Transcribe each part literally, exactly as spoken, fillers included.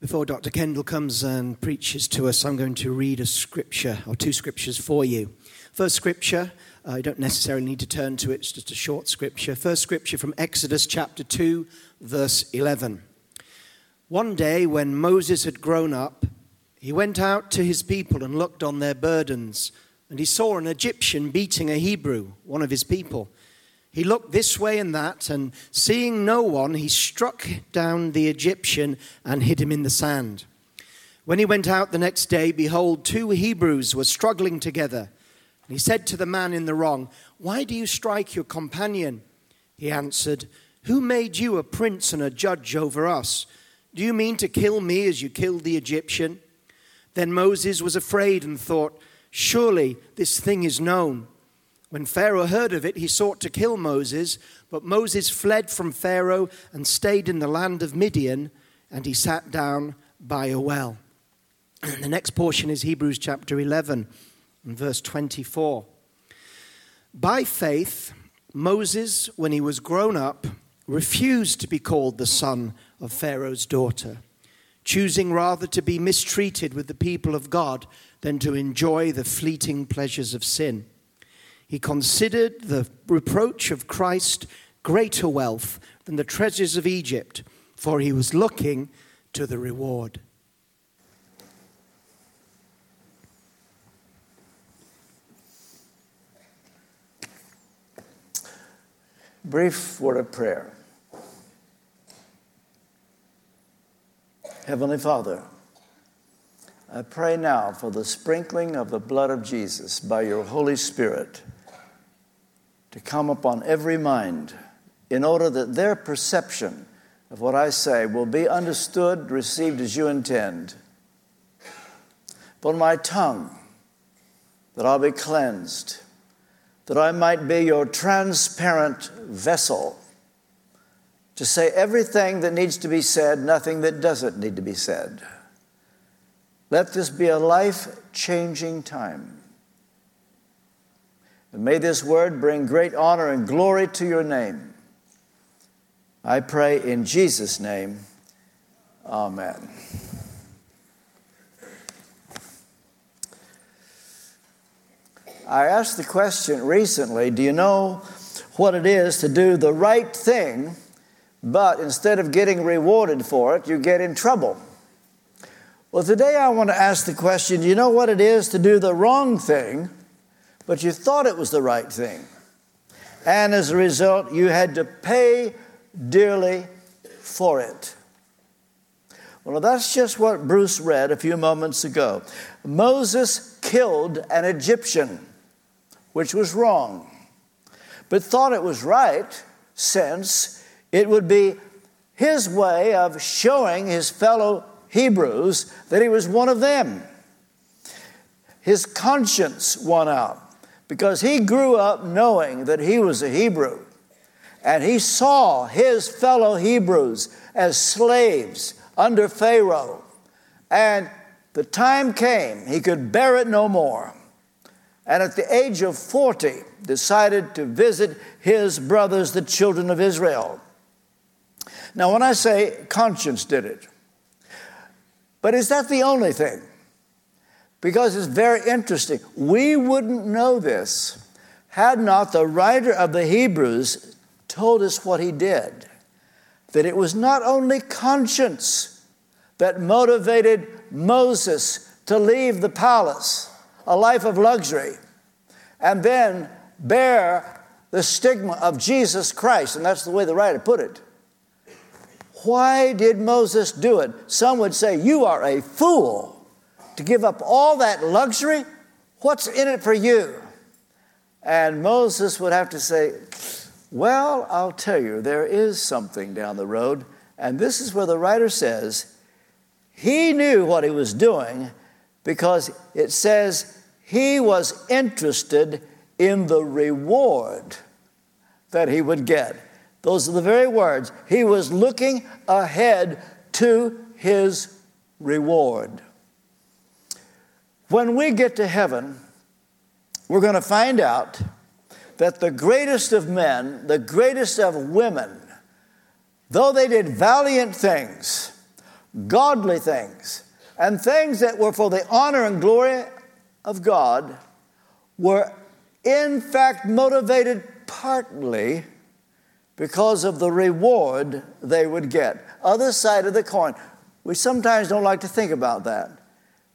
Before Doctor Kendall comes and preaches to us, I'm going to read a scripture or two scriptures for you. First scripture, I uh, don't necessarily need to turn to it, it's just a short scripture. First scripture from Exodus chapter two, verse eleven. One day when Moses had grown up, he went out to his people and looked on their burdens, and he saw an Egyptian beating a Hebrew, one of his people. He looked this way and that, and seeing no one, he struck down the Egyptian and hid him in the sand. When he went out the next day, behold, two Hebrews were struggling together. And he said to the man in the wrong, "Why do you strike your companion?" He answered, "Who made you a prince and a judge over us? Do you mean to kill me as you killed the Egyptian?" Then Moses was afraid and thought, "Surely this thing is known." When Pharaoh heard of it, he sought to kill Moses, but Moses fled from Pharaoh and stayed in the land of Midian, and he sat down by a well. And the next portion is Hebrews chapter eleven and verse twenty-four. By faith, Moses, when he was grown up, refused to be called the son of Pharaoh's daughter, choosing rather to be mistreated with the people of God than to enjoy the fleeting pleasures of sin. He considered the reproach of Christ greater wealth than the treasures of Egypt, for he was looking to the reward. Brief word of prayer. Heavenly Father, I pray now for the sprinkling of the blood of Jesus by your Holy Spirit to come upon every mind in order that their perception of what I say will be understood, received as you intend. Upon my tongue, that I'll be cleansed, that I might be your transparent vessel to say everything that needs to be said, nothing that doesn't need to be said. Let this be a life-changing time. And may this word bring great honor and glory to your name. I pray in Jesus' name. Amen. I asked the question recently, do you know what it is to do the right thing, but instead of getting rewarded for it, you get in trouble? Well, today I want to ask the question, do you know what it is to do the wrong thing, but you thought it was the right thing? And as a result, you had to pay dearly for it. Well, that's just what Bruce read a few moments ago. Moses killed an Egyptian, which was wrong, but thought it was right since it would be his way of showing his fellow Hebrews that he was one of them. His conscience won out because he grew up knowing that he was a Hebrew, and he saw his fellow Hebrews as slaves under Pharaoh, and the time came he could bear it no more, and at the age of forty decided to visit his brothers, the children of Israel. Now, when I say conscience did it, but is that the only thing? Because it's very interesting. We wouldn't know this had not the writer of the Hebrews told us what he did, that it was not only conscience that motivated Moses to leave the palace, a life of luxury, and then bear the stigma of Jesus Christ, and that's the way the writer put it. Why did Moses do it? Some would say, you are a fool to give up all that luxury. What's in it for you? And Moses would have to say, well, I'll tell you, there is something down the road. And this is where the writer says he knew what he was doing, because it says he was interested in the reward that he would get. Those are the very words. He was looking ahead to his reward. When we get to heaven, we're going to find out that the greatest of men, the greatest of women, though they did valiant things, godly things, and things that were for the honor and glory of God, were in fact motivated partly because of the reward they would get. Other side of the coin. We sometimes don't like to think about that.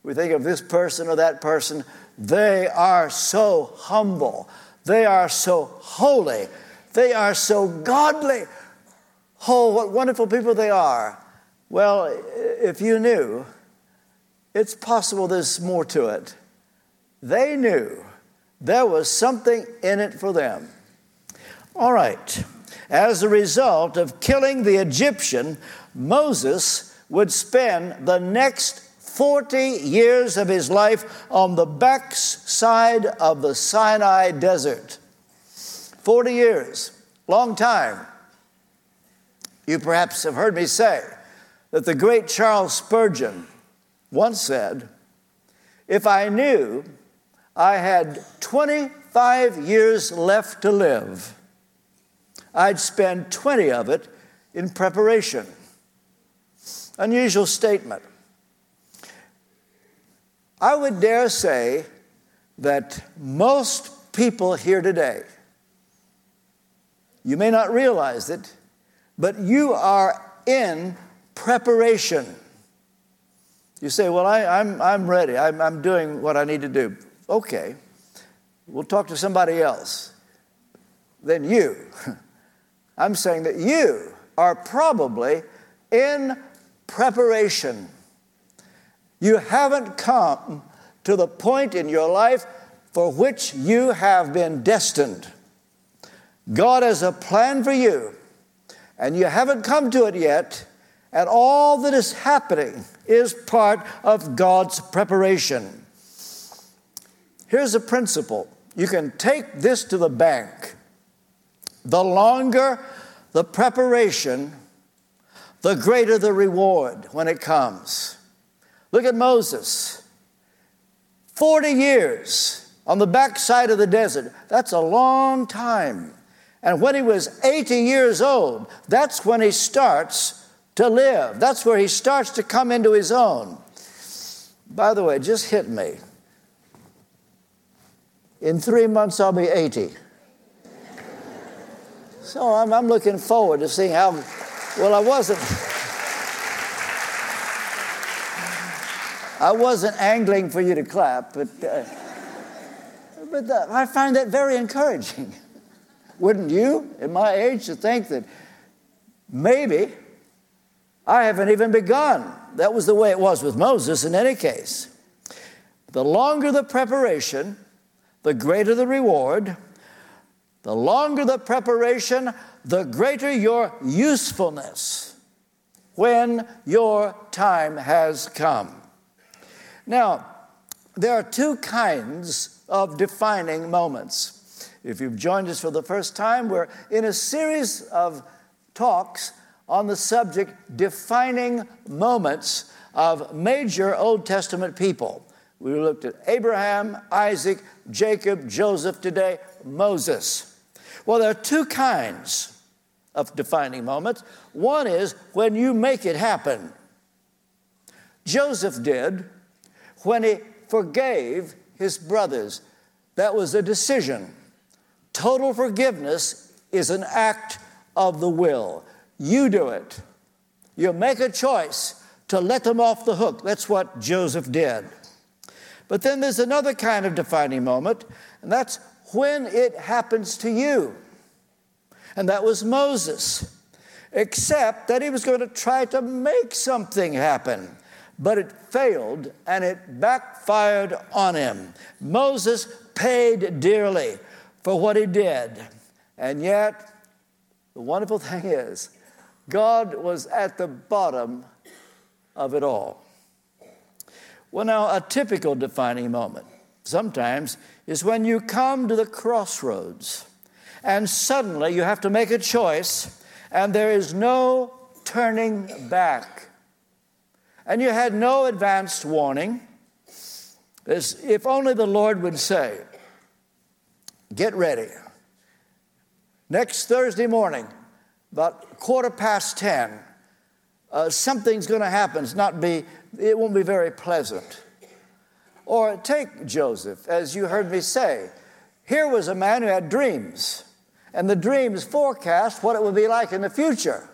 We think of this person or that person. They are so humble. They are so holy. They are so godly. Oh, what wonderful people they are. Well, if you knew, it's possible there's more to it. They knew there was something in it for them. All right. As a result of killing the Egyptian, Moses would spend the next forty years of his life on the backside of the Sinai Desert. forty years, long time. You perhaps have heard me say that the great Charles Spurgeon once said, "If I knew I had twenty-five years left to live, I'd spend twenty of it in preparation." Unusual statement. I would dare say that most people here today, you may not realize it, but you are in preparation. You say, well, I, I'm, I'm ready. I'm, I'm doing what I need to do. Okay. We'll talk to somebody else. Then you. I'm saying that you are probably in preparation. You haven't come to the point in your life for which you have been destined. God has a plan for you, and you haven't come to it yet, and all that is happening is part of God's preparation. Here's a principle. You can take this to the bank. The longer the preparation, the greater the reward when it comes. Look at Moses. forty years on the backside of the desert. That's a long time. And when he was eighty years old, that's when he starts to live. That's where he starts to come into his own. By the way, it just hit me. In three months, I'll be eighty. So I'm, I'm looking forward to seeing how, well, I wasn't, I wasn't angling for you to clap, but, uh, but the, I find that very encouraging. Wouldn't you, at my age, to think that maybe I haven't even begun? That was the way it was with Moses in any case. The longer the preparation, the greater the reward. The longer the preparation, the greater your usefulness when your time has come. Now, there are two kinds of defining moments. If you've joined us for the first time, we're in a series of talks on the subject defining moments of major Old Testament people. We looked at Abraham, Isaac, Jacob, Joseph, today, Moses. Well, there are two kinds of defining moments. One is when you make it happen. Joseph did when he forgave his brothers. That was a decision. Total forgiveness is an act of the will. You do it. You make a choice to let them off the hook. That's what Joseph did. But then there's another kind of defining moment, and that's when it happens to you. And that was Moses, except that he was going to try to make something happen, but it failed and it backfired on him. Moses paid dearly for what he did. And yet, the wonderful thing is, God was at the bottom of it all. Well, now, a typical defining moment sometimes is when you come to the crossroads and suddenly you have to make a choice and there is no turning back. And you had no advanced warning. As if only the Lord would say, get ready. Next Thursday morning, about quarter past ten, uh, something's going to happen. It's not be, it won't be very pleasant. Or take Joseph, as you heard me say. Here was a man who had dreams, and the dreams forecast what it would be like in the future.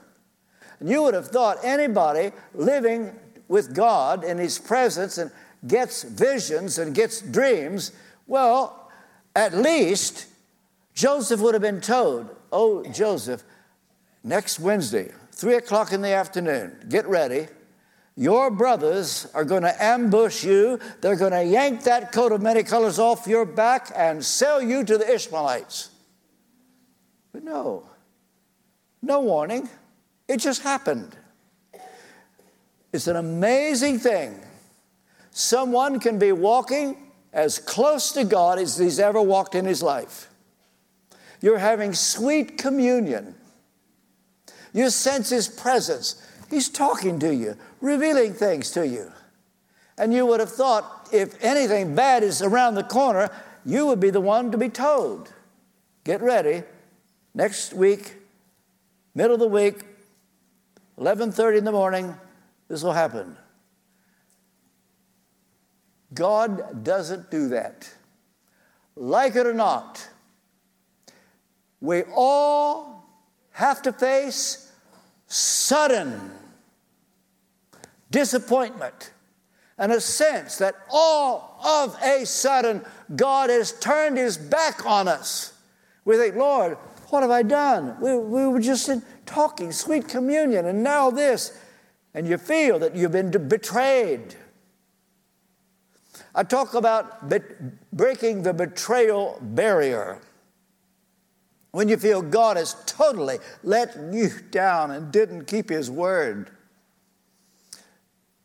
And you would have thought anybody living with God in His presence and gets visions and gets dreams, well, at least Joseph would have been told, "Oh, Joseph, next Wednesday, three o'clock in the afternoon, get ready. Your brothers are going to ambush you. They're going to yank that coat of many colors off your back and sell you to the Ishmaelites." But no, no warning. It just happened. It's an amazing thing. Someone can be walking as close to God as he's ever walked in his life. You're having sweet communion. You sense his presence. He's talking to you, revealing things to you. And you would have thought if anything bad is around the corner, you would be the one to be told. Get ready. Next week, middle of the week, eleven thirty in the morning, this will happen. God doesn't do that. Like it or not, we all have to face sudden disappointment and a sense that all of a sudden God has turned His back on us. We think, "Lord, what have I done? We, we were just in talking, sweet communion, and now this." And you feel that you've been betrayed. I talk about be- breaking the betrayal barrier. When you feel God has totally let you down and didn't keep His word.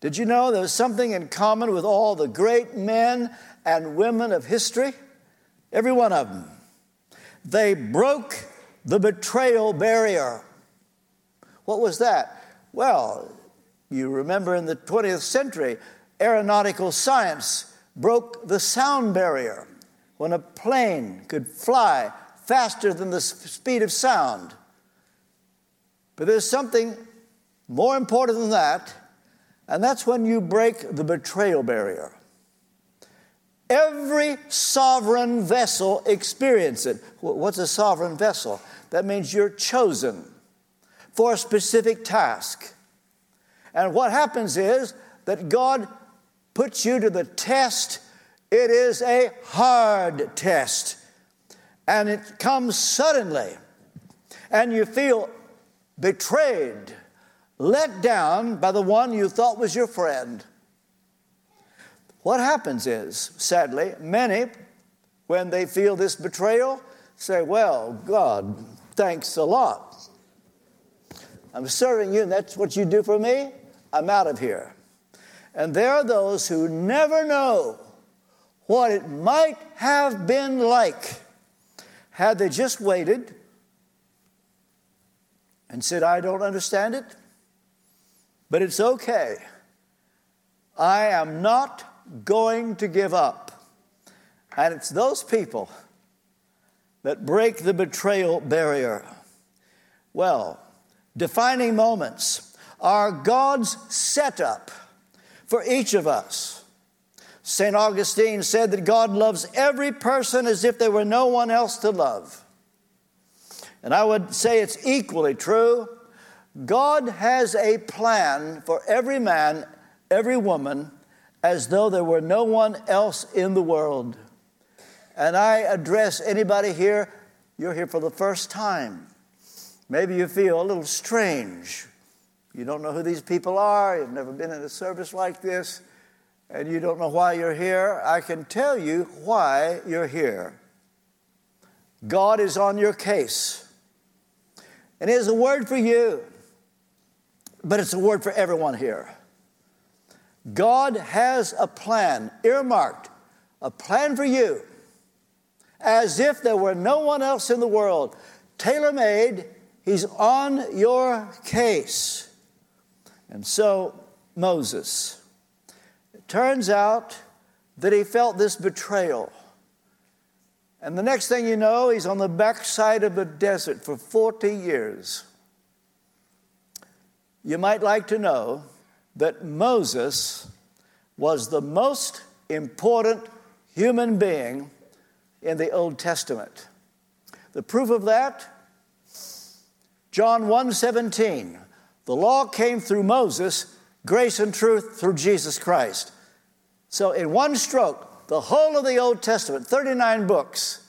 Did you know there was something in common with all the great men and women of history? Every one of them. They broke the betrayal barrier. What was that? Well, you remember in the twentieth century, aeronautical science broke the sound barrier when a plane could fly faster than the speed of sound. But there's something more important than that, and that's when you break the betrayal barrier. Every sovereign vessel experiences it. What's a sovereign vessel? That means you're chosen for a specific task. And what happens is that God puts you to the test. It is a hard test. And it comes suddenly. And you feel betrayed, let down by the one you thought was your friend. What happens is, sadly, many, when they feel this betrayal, say, "Well, God, thanks a lot. I'm serving you, and that's what you do for me. I'm out of here." And there are those who never know what it might have been like had they just waited and said, "I don't understand it, but it's okay. I am not going to give up." And it's those people that break the betrayal barrier. Well, defining moments are God's setup for each of us. Saint Augustine said that God loves every person as if there were no one else to love. And I would say it's equally true. God has a plan for every man, every woman, as though there were no one else in the world. And I address anybody here, you're here for the first time. Maybe you feel a little strange. You don't know who these people are. You've never been in a service like this. And you don't know why you're here. I can tell you why you're here. God is on your case. And it is a word for you. But it's a word for everyone here. God has a plan, earmarked, a plan for you, as if there were no one else in the world. Tailor-made, He's on your case. And so Moses, it turns out that he felt this betrayal. And the next thing you know, he's on the backside of a desert for forty years. You might like to know that Moses was the most important human being in the Old Testament. The proof of that, John one seventeen, the law came through Moses, grace and truth through Jesus Christ. So in one stroke, the whole of the Old Testament, thirty-nine books,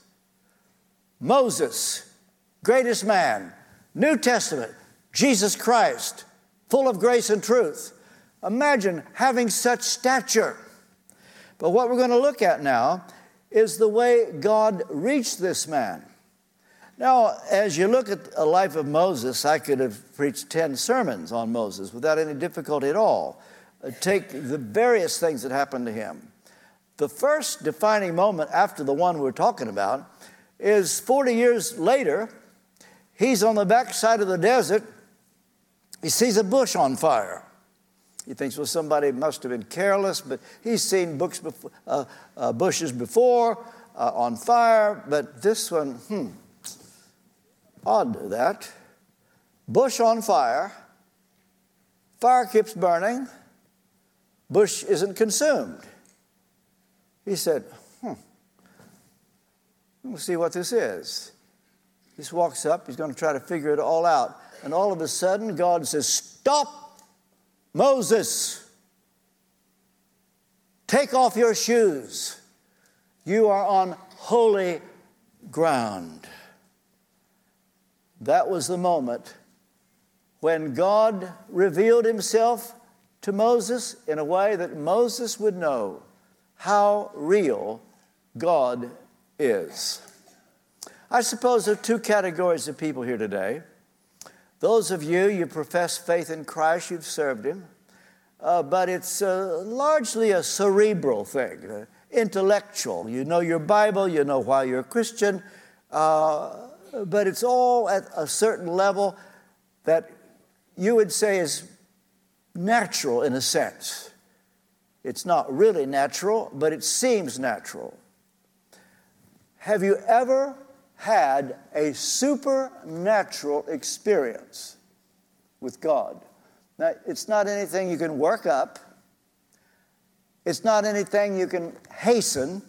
Moses, greatest man, New Testament, Jesus Christ, full of grace and truth. Imagine having such stature. But what we're going to look at now is the way God reached this man. Now, as you look at the life of Moses, I could have preached ten sermons on Moses without any difficulty at all. Take the various things that happened to him. The first defining moment after the one we're talking about is forty years later. He's on the backside of the desert. He sees a bush on fire. He thinks, well, somebody must have been careless, but he's seen books before, uh, uh, bushes before uh, on fire, but this one, hmm, odd that. Bush on fire, fire keeps burning, bush isn't consumed. He said, hmm, we'll see what this is. He just walks up, he's going to try to figure it all out, and all of a sudden God says, stop! Moses, take off your shoes. You are on holy ground. That was the moment when God revealed himself to Moses in a way that Moses would know how real God is. I suppose there are two categories of people here today. Those of you, you profess faith in Christ, you've served him, uh, but it's uh, largely a cerebral thing, uh, intellectual. You know your Bible, you know why you're a Christian, uh, but it's all at a certain level that you would say is natural in a sense. It's not really natural, but it seems natural. Have you ever had a supernatural experience with God? Now, it's not anything you can work up. It's not anything you can hasten.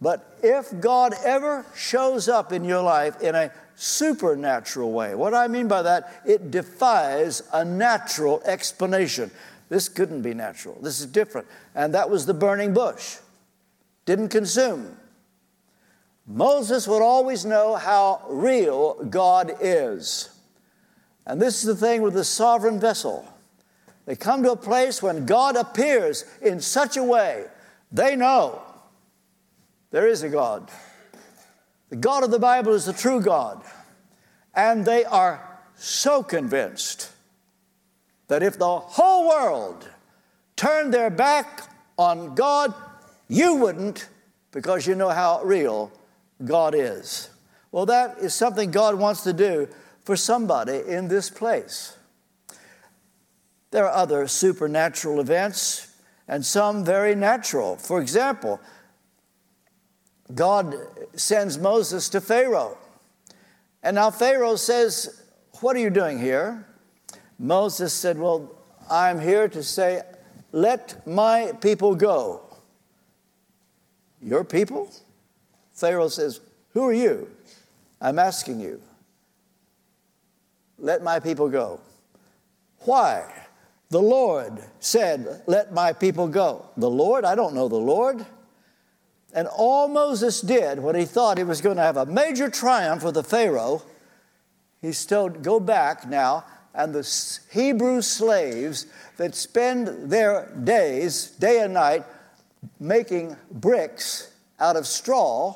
But if God ever shows up in your life in a supernatural way, what I mean by that, it defies a natural explanation. This couldn't be natural. This is different. And that was the burning bush. Didn't consume. Moses would always know how real God is. And this is the thing with the sovereign vessel. They come to a place when God appears in such a way, they know there is a God. The God of the Bible is the true God. And they are so convinced that if the whole world turned their back on God, you wouldn't, because you know how real God is. Well, that is something God wants to do for somebody in this place. There are other supernatural events and some very natural. For example, God sends Moses to Pharaoh. And now Pharaoh says, what are you doing here? Moses said, well, I'm here to say, let my people go. Your people? Pharaoh says, who are you? I'm asking you. Let my people go. Why? The Lord said, let my people go. The Lord? I don't know the Lord. And all Moses did when he thought he was going to have a major triumph with the Pharaoh, he still go back now, and the Hebrew slaves that spend their days, day and night, making bricks out of straw,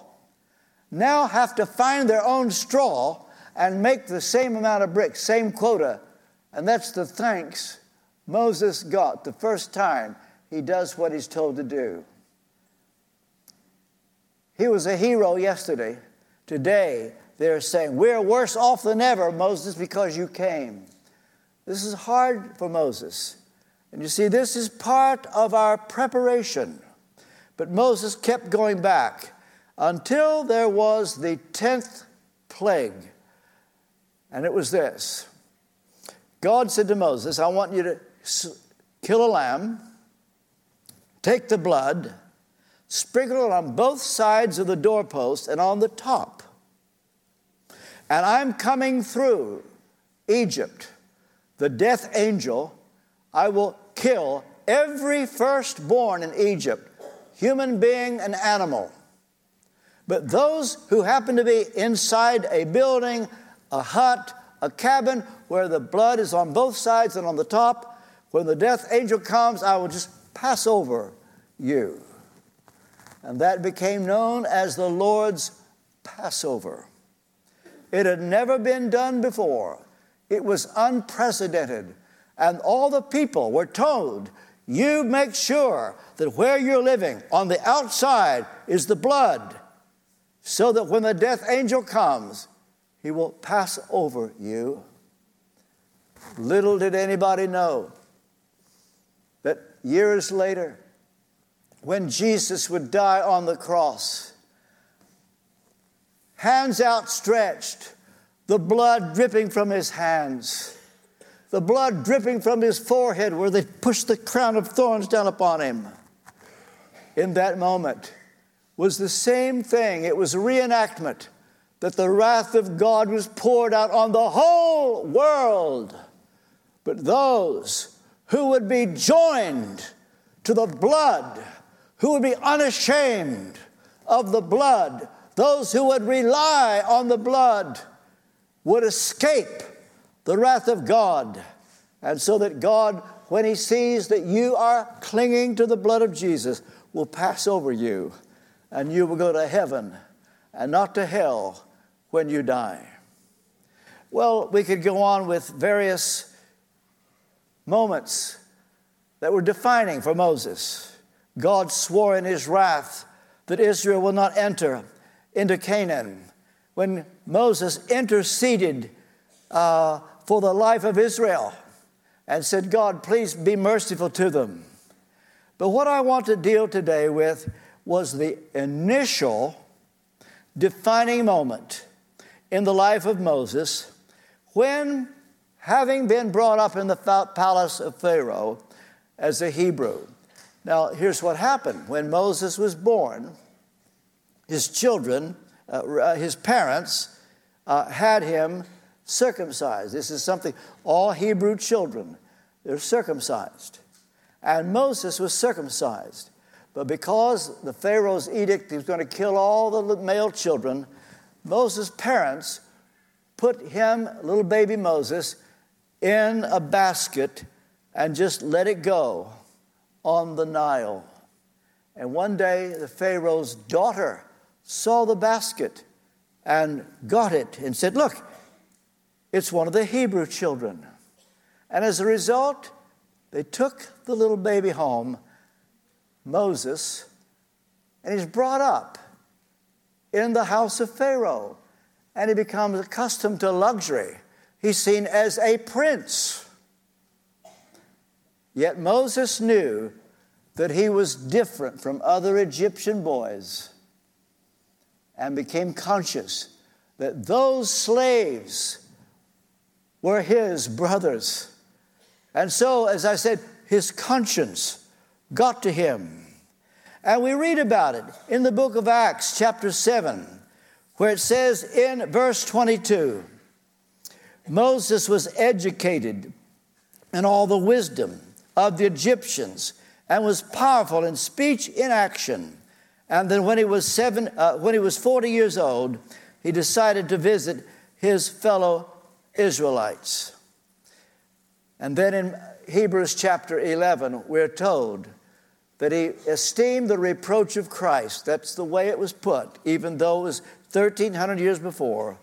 now have to find their own straw and make the same amount of bricks, same quota. And that's the thanks Moses got the first time he does what he's told to do. He was a hero yesterday. Today, they're saying, we're worse off than ever, Moses, because you came. This is hard for Moses. And you see, this is part of our preparation. But Moses kept going back until there was the tenth plague. And it was this. God said to Moses, I want you to kill a lamb, take the blood, sprinkle it on both sides of the doorpost and on the top. And I'm coming through Egypt, the death angel. I will kill every firstborn in Egypt, human being and animal. But those who happen to be inside a building, a hut, a cabin, where the blood is on both sides and on the top, when the death angel comes, I will just pass over you. And that became known as the Lord's Passover. It had never been done before. It was unprecedented. And all the people were told, you make sure that where you're living, on the outside is the blood, so that when the death angel comes, he will pass over you. Little did anybody know that years later, when Jesus would die on the cross, hands outstretched, the blood dripping from his hands, the blood dripping from his forehead where they pushed the crown of thorns down upon him. In that moment was the same thing. It was a reenactment that the wrath of God was poured out on the whole world. But those who would be joined to the blood, who would be unashamed of the blood, those who would rely on the blood would escape the wrath of God. And so that God, when he sees that you are clinging to the blood of Jesus, will pass over you, and you will go to heaven and not to hell when you die. Well, we could go on with various moments that were defining for Moses. God swore in his wrath that Israel will not enter into Canaan. When Moses interceded uh, for the life of Israel and said, God, please be merciful to them. But what I want to deal today with was the initial defining moment in the life of Moses when, having been brought up in the palace of Pharaoh as a Hebrew. Now, here's what happened. When Moses was born, his children, uh, his parents, uh, had him circumcised. This is something, all Hebrew children, they're circumcised. And Moses was circumcised. But because the Pharaoh's edict, he was going to kill all the male children, Moses' parents put him, little baby Moses, in a basket and just let it go on the Nile. And one day, the Pharaoh's daughter saw the basket and got it and said, look, it's one of the Hebrew children. And as a result, they took the little baby home, Moses, and he's brought up in the house of Pharaoh, and he becomes accustomed to luxury. He's seen as a prince. Yet Moses knew that he was different from other Egyptian boys and became conscious that those slaves were his brothers. And so, as I said, his conscience got to him. And we read about it in the book of Acts, chapter seven, where it says in verse twenty-two, Moses was educated in all the wisdom of the Egyptians and was powerful in speech in action. And then when he was seven, uh, when he was forty years old, he decided to visit his fellow Israelites. And then in Hebrews chapter eleven, we're told that he esteemed the reproach of Christ. That's the way it was put, even though it was thirteen hundred years before.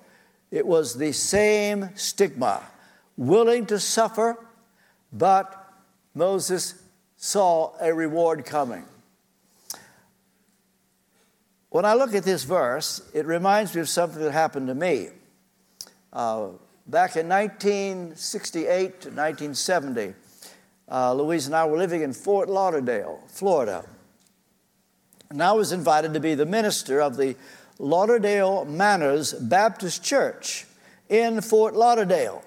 It was the same stigma, willing to suffer, but Moses saw a reward coming. When I look at this verse, it reminds me of something that happened to me. Uh, back in nineteen sixty-eight to nineteen seventy, Uh, Louise and I were living in Fort Lauderdale, Florida. And I was invited to be the minister of the Lauderdale Manors Baptist Church in Fort Lauderdale.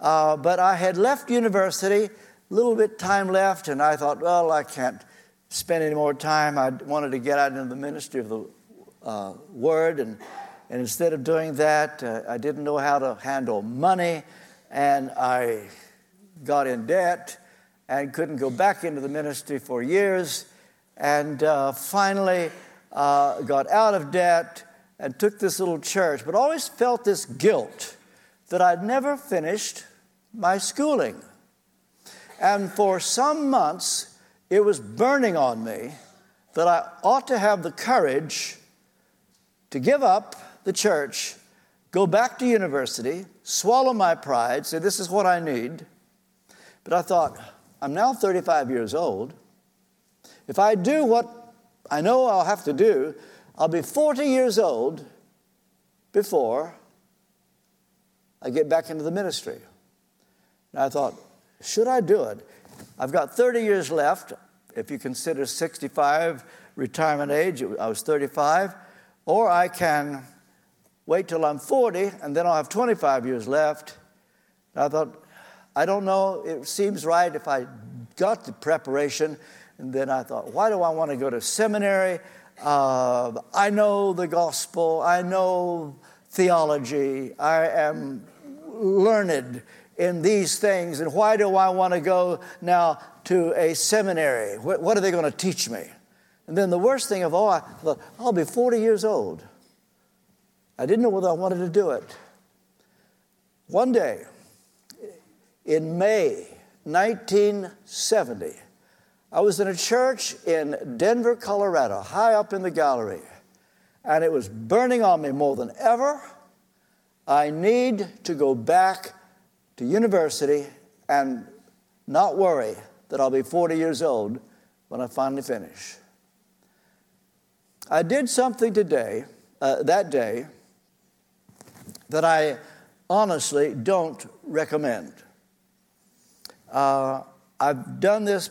Uh, but I had left university, a little bit time left, and I thought, well, I can't spend any more time. I wanted to get out into the ministry of the uh, Word, and, and instead of doing that, uh, I didn't know how to handle money, and I got in debt and couldn't go back into the ministry for years, and uh, finally uh, got out of debt and took this little church, but always felt this guilt that I'd never finished my schooling. And for some months, it was burning on me that I ought to have the courage to give up the church, go back to university, swallow my pride, say, this is what I need. But I thought, I'm now thirty-five years old. If I do what I know I'll have to do, I'll be forty years old before I get back into the ministry. And I thought, should I do it? I've got thirty years left. If you consider sixty-five retirement age, I was thirty-five. Or I can wait till I'm forty, and then I'll have twenty-five years left. And I thought, I don't know. It seems right if I got the preparation. And then I thought, why do I want to go to seminary? Uh, I know the gospel. I know theology. I am learned in these things. And why do I want to go now to a seminary? What, what are they going to teach me? And then the worst thing of all, I thought, I'll be forty years old. I didn't know whether I wanted to do it. One day, in May nineteen seventy, I was in a church in Denver, Colorado, high up in the gallery, and it was burning on me more than ever. I need to go back to university and not worry that I'll be forty years old when I finally finish. I did something today, uh, that day, that I honestly don't recommend. Uh, I've done this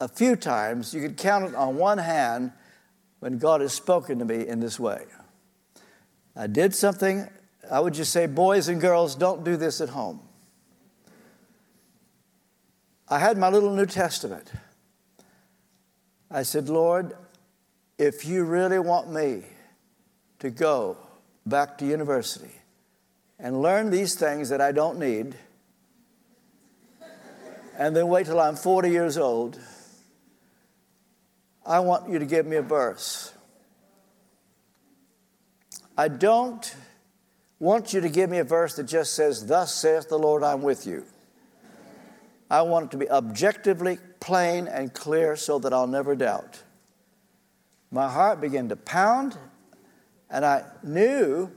a few times. You could count it on one hand when God has spoken to me in this way. I did something. I would just say, boys and girls, don't do this at home. I had my little New Testament. I said, Lord, if you really want me to go back to university and learn these things that I don't need, and then wait till I'm forty years old, I want you to give me a verse. I don't want you to give me a verse that just says, thus saith the Lord, I'm with you. I want it to be objectively plain and clear so that I'll never doubt. My heart began to pound, and I knew,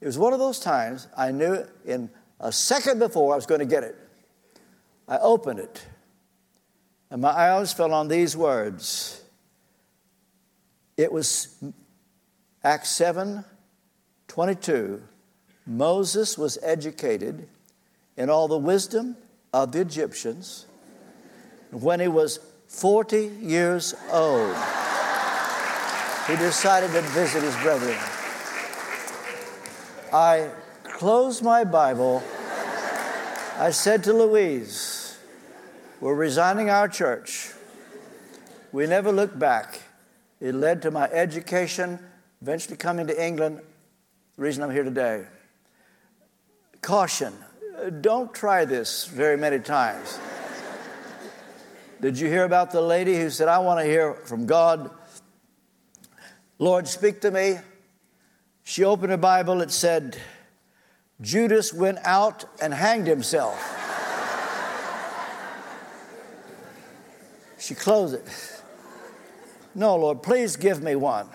it was one of those times, I knew in a second before I was going to get it. I opened it, and my eyes fell on these words. It was Acts seven twenty-two. Moses was educated in all the wisdom of the Egyptians when he was forty years old. He decided to visit his brethren. I closed my Bible. I said to Louise, we're resigning our church. We never looked back. It led to my education, eventually coming to England, the reason I'm here today. Caution, don't try this very many times. Did you hear about the lady who said, I want to hear from God? Lord, speak to me. She opened her Bible. It said, Judas went out and hanged himself. She closed it. No, Lord, please give me one.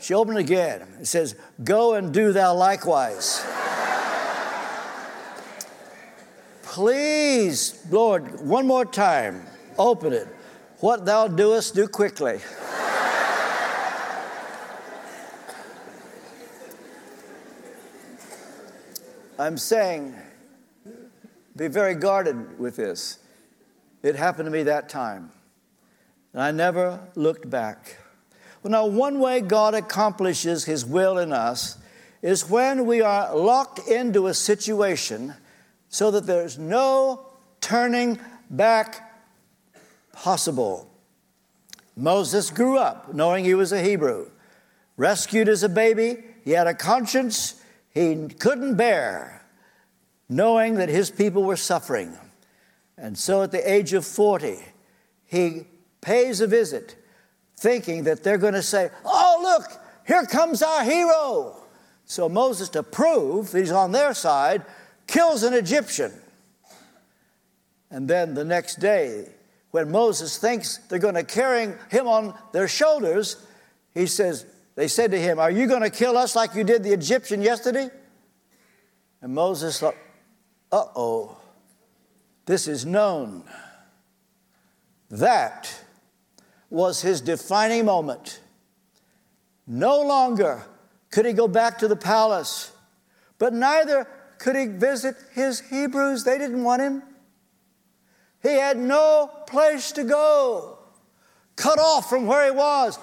She opened it again. It says, go and do thou likewise. Please, Lord, one more time, open it. What thou doest, do quickly. I'm saying, be very guarded with this. It happened to me that time, and I never looked back. Well, now, one way God accomplishes His will in us is when we are locked into a situation so that there's no turning back possible. Moses grew up knowing he was a Hebrew. Rescued as a baby, he had a conscience he couldn't bear, knowing that his people were suffering. And so at the age of forty, he pays a visit, thinking that they're going to say, "Oh, look, here comes our hero." So Moses, to prove he's on their side, kills an Egyptian. And then the next day, when Moses thinks they're going to carry him on their shoulders, he says, they said to him, "Are you going to kill us like you did the Egyptian yesterday?" And Moses thought, uh-oh, this is known. That was his defining moment. No longer could he go back to the palace, but neither could he visit his Hebrews. They didn't want him. He had no place to go, cut off from where he was,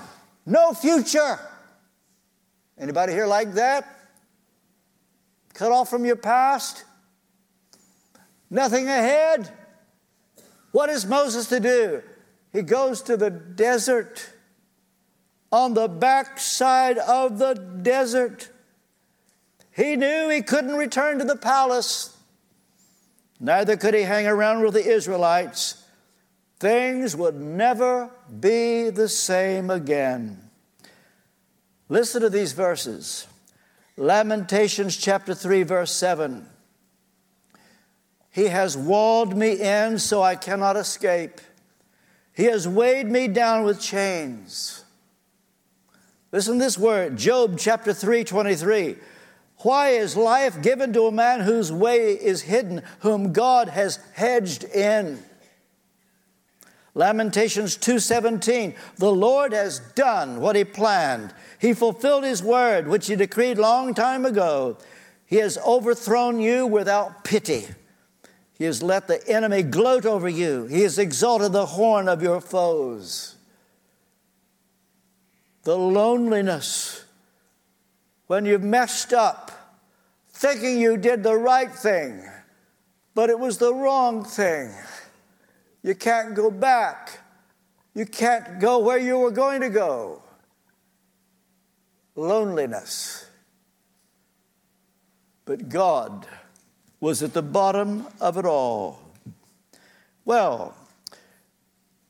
no future. Anybody here like that? Cut off from your past? Nothing ahead? What is Moses to do? He goes to the desert. On the backside of the desert. He knew he couldn't return to the palace. Neither could he hang around with the Israelites. Things would never be the same again. Listen to these verses. Lamentations chapter three, verse seven. He has walled me in so I cannot escape. He has weighed me down with chains. Listen to this word, Job chapter three, twenty-three. Why is life given to a man whose way is hidden, whom God has hedged in? Lamentations two seventeen. The Lord has done what he planned. He fulfilled his word, which he decreed long time ago. He has overthrown you without pity. He has let the enemy gloat over you. He has exalted the horn of your foes. The loneliness when you've messed up, thinking you did the right thing, but it was the wrong thing. You can't go back. You can't go where you were going to go. Loneliness. But God was at the bottom of it all. Well,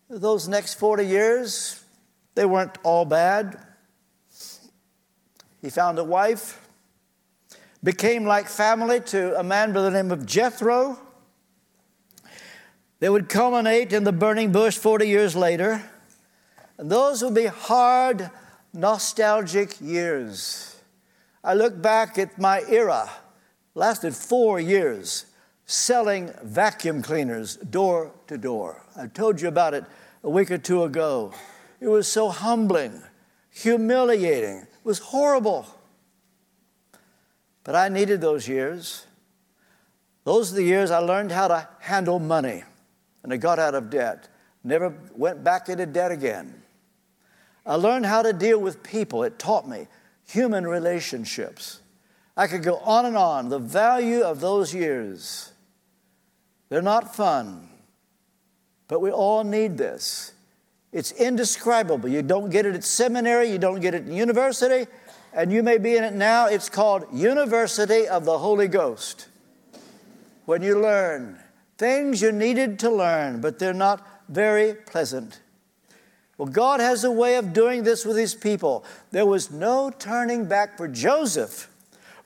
those next forty years, they weren't all bad. He found a wife, became like family to a man by the name of Jethro. They would culminate in the burning bush forty years later. And those would be hard, nostalgic years. I look back at my era. Lasted four years selling vacuum cleaners door to door. I told you about it a week or two ago. It was so humbling, humiliating. It was horrible. But I needed those years. Those are the years I learned how to handle money, and I got out of debt. Never went back into debt again. I learned how to deal with people. It taught me human relationships. I could go on and on. The value of those years. They're not fun. But we all need this. It's indescribable. You don't get it at seminary. You don't get it in university. And you may be in it now. It's called University of the Holy Ghost. When you learn things you needed to learn, but they're not very pleasant. Well, God has a way of doing this with his people. There was no turning back for Joseph.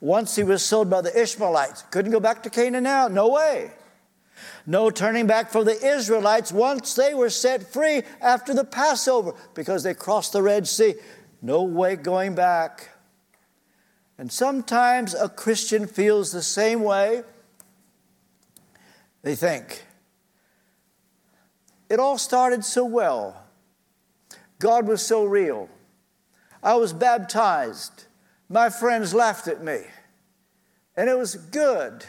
Once he was sold by the Ishmaelites. Couldn't go back to Canaan now. No way. No turning back for the Israelites once they were set free after the Passover because they crossed the Red Sea. No way going back. And sometimes a Christian feels the same way. They think, it all started so well. God was so real. I was baptized. My friends laughed at me, and it was good.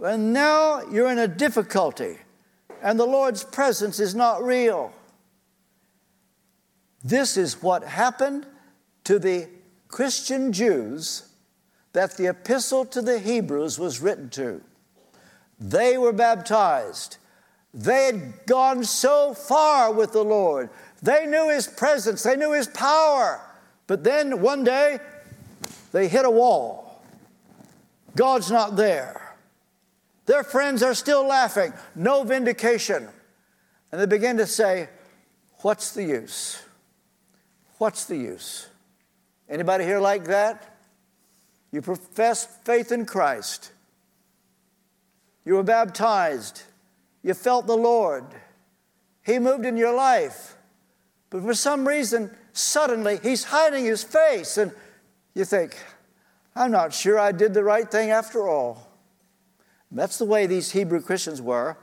And now you're in a difficulty, and the Lord's presence is not real. This is what happened to the Christian Jews that the epistle to the Hebrews was written to. They were baptized. They had gone so far with the Lord. They knew his presence. They knew his power. But then one day, they hit a wall. God's not there. Their friends are still laughing. No vindication. And they begin to say, what's the use? What's the use? Anybody here like that? You professed faith in Christ. You were baptized. You felt the Lord. He moved in your life. But for some reason, suddenly, he's hiding his face. And you think, I'm not sure I did the right thing after all. And that's the way these Hebrew Christians were.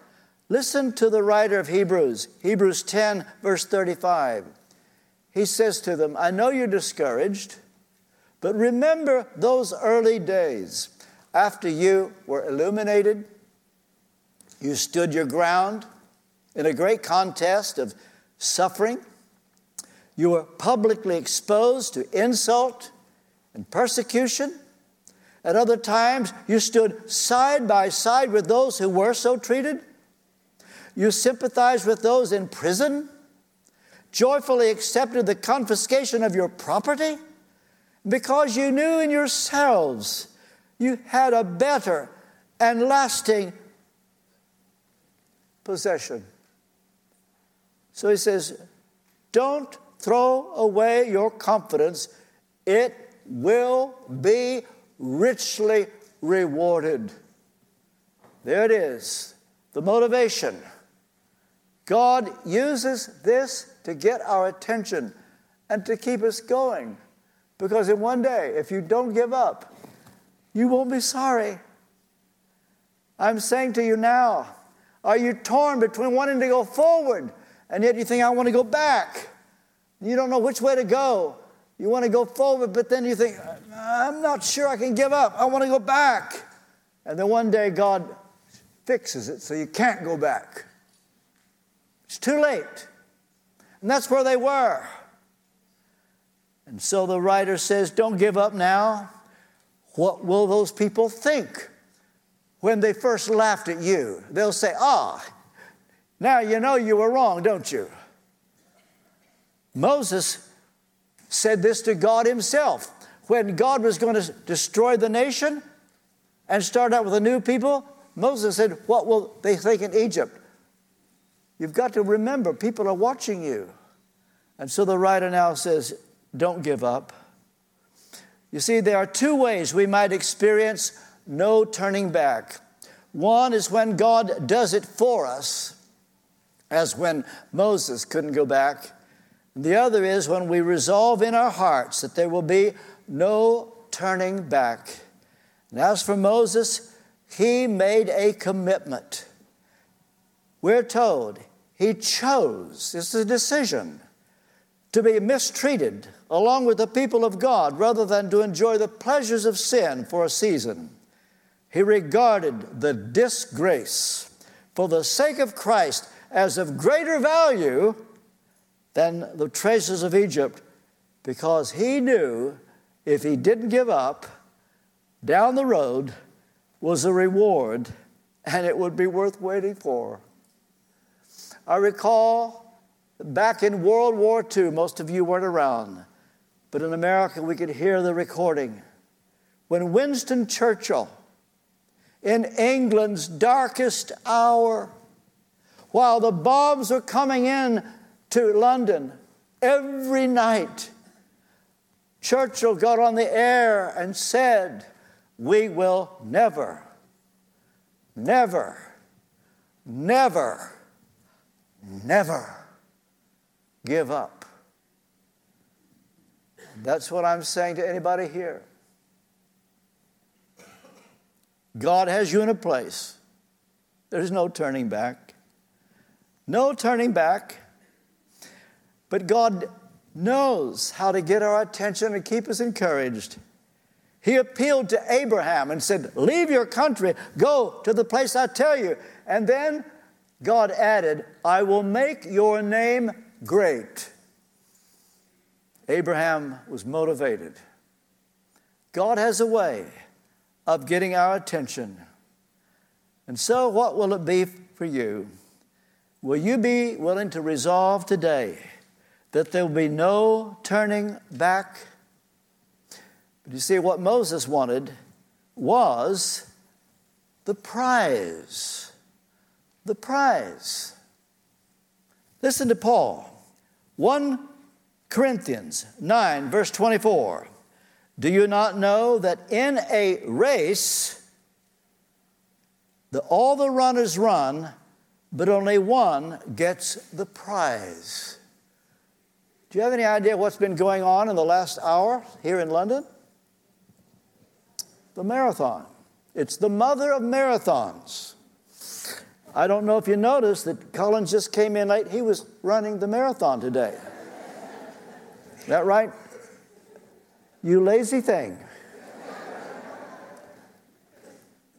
Listen to the writer of Hebrews, Hebrews ten, verse thirty-five. He says to them, I know you're discouraged, but remember those early days after you were illuminated. You stood your ground in a great contest of suffering. You were publicly exposed to insult and persecution. At other times, you stood side by side with those who were so treated. You sympathized with those in prison, joyfully accepted the confiscation of your property, because you knew in yourselves you had a better and lasting possession. So he says, don't throw away your confidence. It will be richly rewarded. There it is, the motivation. God uses this to get our attention and to keep us going. Because in one day, if you don't give up, you won't be sorry. I'm saying to you now, are you torn between wanting to go forward and yet you think, I want to go back? You don't know which way to go. You want to go forward, but then you think, I'm not sure I can give up. I want to go back. And then one day God fixes it so you can't go back. It's too late. And that's where they were. And so the writer says, don't give up now. What will those people think when they first laughed at you? They'll say, ah, now you know you were wrong, don't you? Moses said this to God himself. When God was going to destroy the nation and start out with a new people, Moses said, what will they think in Egypt? You've got to remember, people are watching you. And so the writer now says, don't give up. You see, there are two ways we might experience no turning back. One is when God does it for us, as when Moses couldn't go back. And the other is when we resolve in our hearts that there will be no turning back. And as for Moses, he made a commitment. We're told he chose, it's a decision, to be mistreated along with the people of God rather than to enjoy the pleasures of sin for a season. He regarded the disgrace for the sake of Christ as of greater value than the treasures of Egypt, because he knew if he didn't give up, down the road was a reward and it would be worth waiting for. I recall back in World War Two, most of you weren't around, but in America we could hear the recording. When Winston Churchill, in England's darkest hour, while the bombs were coming in to London every night, Churchill got on the air and said, we will never, never, never, never give up. That's what I'm saying to anybody here. God has you in a place. There's no turning back. No turning back. But God knows how to get our attention and keep us encouraged. He appealed to Abraham and said, leave your country, go to the place I tell you. And then God added, I will make your name great. Abraham was motivated. God has a way of getting our attention. And so what will it be for you? Will you be willing to resolve today that there will be no turning back? But you see, what Moses wanted was the prize. The prize. Listen to Paul. First Corinthians nine, verse twenty-four. Do you not know that in a race, the, all the runners run, but only one gets the prize? Do you have any idea what's been going on in the last hour here in London? The marathon. It's the mother of marathons. I don't know if you noticed that Collins just came in late. He was running the marathon today. Is that right? You lazy thing.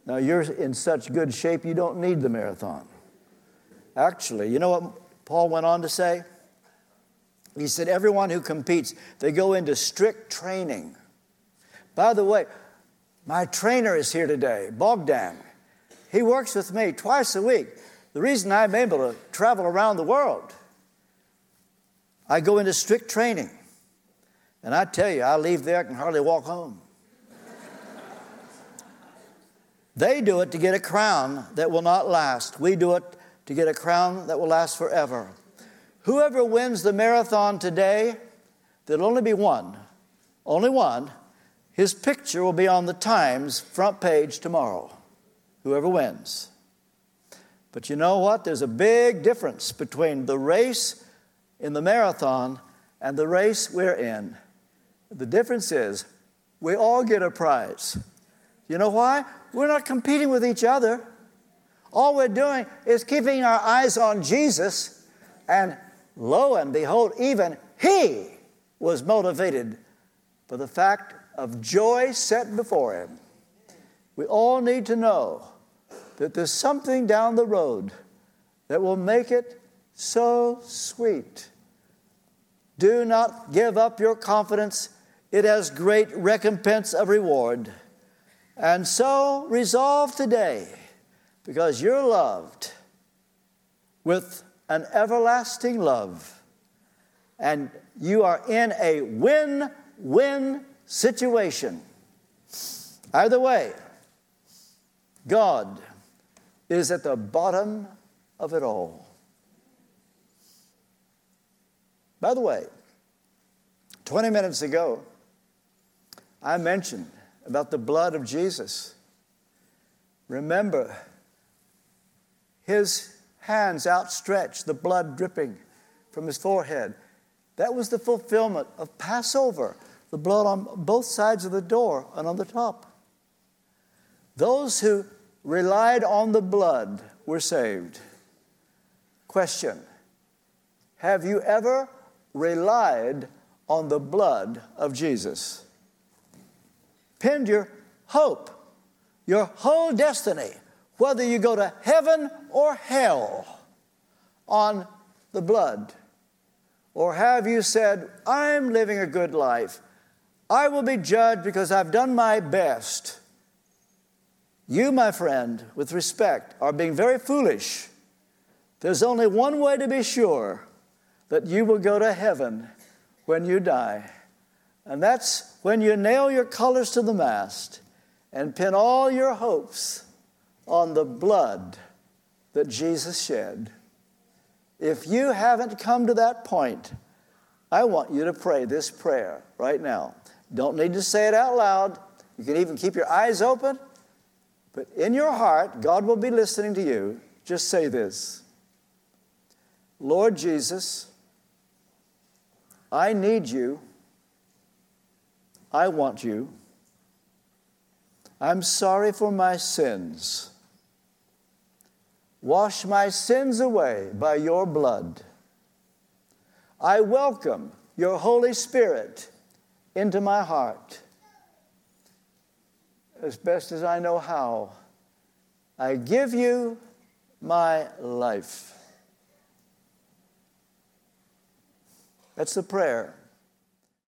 Now, you're in such good shape, you don't need the marathon. Actually, you know what Paul went on to say? He said, everyone who competes, they go into strict training. By the way, my trainer is here today, Bogdan. He works with me twice a week. The reason I'm able to travel around the world, I go into strict training. And I tell you, I leave there, I can hardly walk home. They do it to get a crown that will not last. We do it to get a crown that will last forever. Whoever wins the marathon today, there'll only be one, only one. His picture will be on the Times front page tomorrow, whoever wins. But you know what? There's a big difference between the race in the marathon and the race we're in. The difference is we all get a prize. You know why? We're not competing with each other. All we're doing is keeping our eyes on Jesus, and lo and behold, even he was motivated by the fact of joy set before him. We all need to know that there's something down the road that will make it so sweet. Do not give up your confidence. It has great recompense of reward. And so resolve today, because you're loved with an everlasting love, and you are in a win-win situation. Either way, God is at the bottom of it all. By the way, twenty minutes ago, I mentioned about the blood of Jesus. Remember, his hands outstretched, the blood dripping from his forehead. That was the fulfillment of Passover, the blood on both sides of the door and on the top. Those who relied on the blood were saved. Question, have you ever relied on the blood of Jesus? Pinned your hope, your whole destiny, whether you go to heaven or hell, on the blood? Or have you said, I'm living a good life. I will be judged because I've done my best. You, my friend, with respect, are being very foolish. There's only one way to be sure that you will go to heaven when you die. And that's when you nail your colors to the mast and pin all your hopes on the blood that Jesus shed. If you haven't come to that point, I want you to pray this prayer right now. Don't need to say it out loud. You can even keep your eyes open. But in your heart, God will be listening to you. Just say this. Lord Jesus, I need you. I want you. I'm sorry for my sins. Wash my sins away by your blood. I welcome your Holy Spirit into my heart. As best as I know how, I give you my life. That's the prayer.